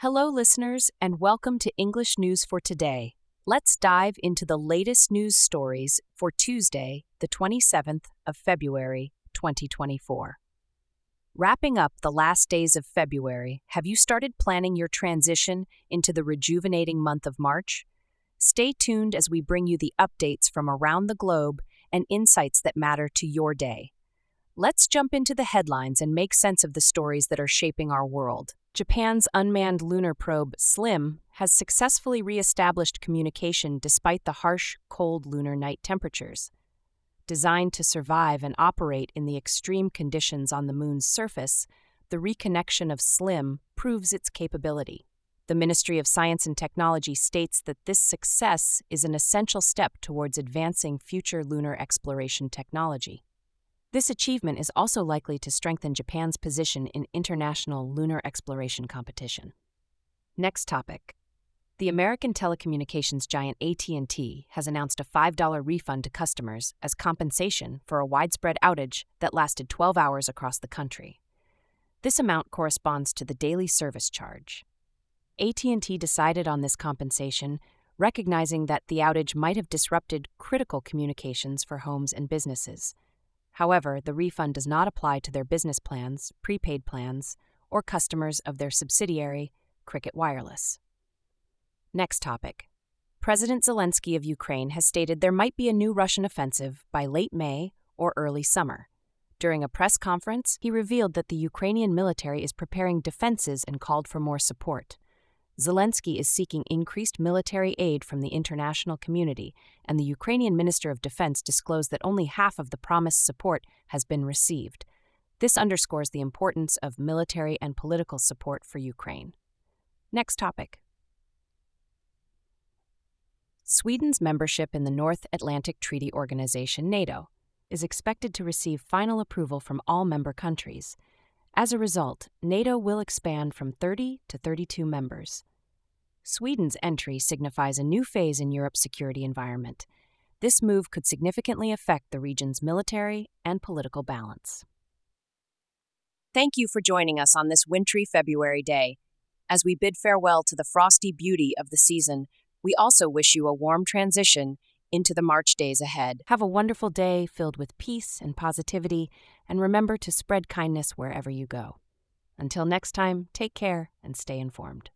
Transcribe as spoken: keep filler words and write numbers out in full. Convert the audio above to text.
Hello, listeners, and welcome to English News for Today. Let's dive into the latest news stories for Tuesday, the twenty-seventh of February, twenty twenty-four. Wrapping up the last days of February, have you started planning your transition into the rejuvenating month of March? Stay tuned as we bring you the updates from around the globe and insights that matter to your day. Let's jump into the headlines and make sense of the stories that are shaping our world. Japan's unmanned lunar probe, SLIM, has successfully re-established communication despite the harsh, cold lunar night temperatures. Designed to survive and operate in the extreme conditions on the Moon's surface, the reconnection of SLIM proves its capability. The Ministry of Science and Technology states that this success is an essential step towards advancing future lunar exploration technology. This achievement is also likely to strengthen Japan's position in international lunar exploration competition. Next topic. The American telecommunications giant A T and T has announced a five dollar refund to customers as compensation for a widespread outage that lasted twelve hours across the country. This amount corresponds to the daily service charge. A T and T decided on this compensation, recognizing that the outage might have disrupted critical communications for homes and businesses. However, the refund does not apply to their business plans, prepaid plans, or customers of their subsidiary, Cricket Wireless. Next topic. President Zelensky of Ukraine has stated there might be a new Russian offensive by late May or early summer. During a press conference, he revealed that the Ukrainian military is preparing defenses and called for more support. Zelensky is seeking increased military aid from the international community, and the Ukrainian Minister of Defense disclosed that only half of the promised support has been received. This underscores the importance of military and political support for Ukraine. Next topic. Sweden's membership in the North Atlantic Treaty Organization, NATO, is expected to receive final approval from all member countries. As a result, NATO will expand from thirty to thirty-two members. Sweden's entry signifies a new phase in Europe's security environment. This move could significantly affect the region's military and political balance. Thank you for joining us on this wintry February day. As we bid farewell to the frosty beauty of the season, we also wish you a warm transition into the March days ahead. Have a wonderful day filled with peace and positivity, and remember to spread kindness wherever you go. Until next time, take care and stay informed.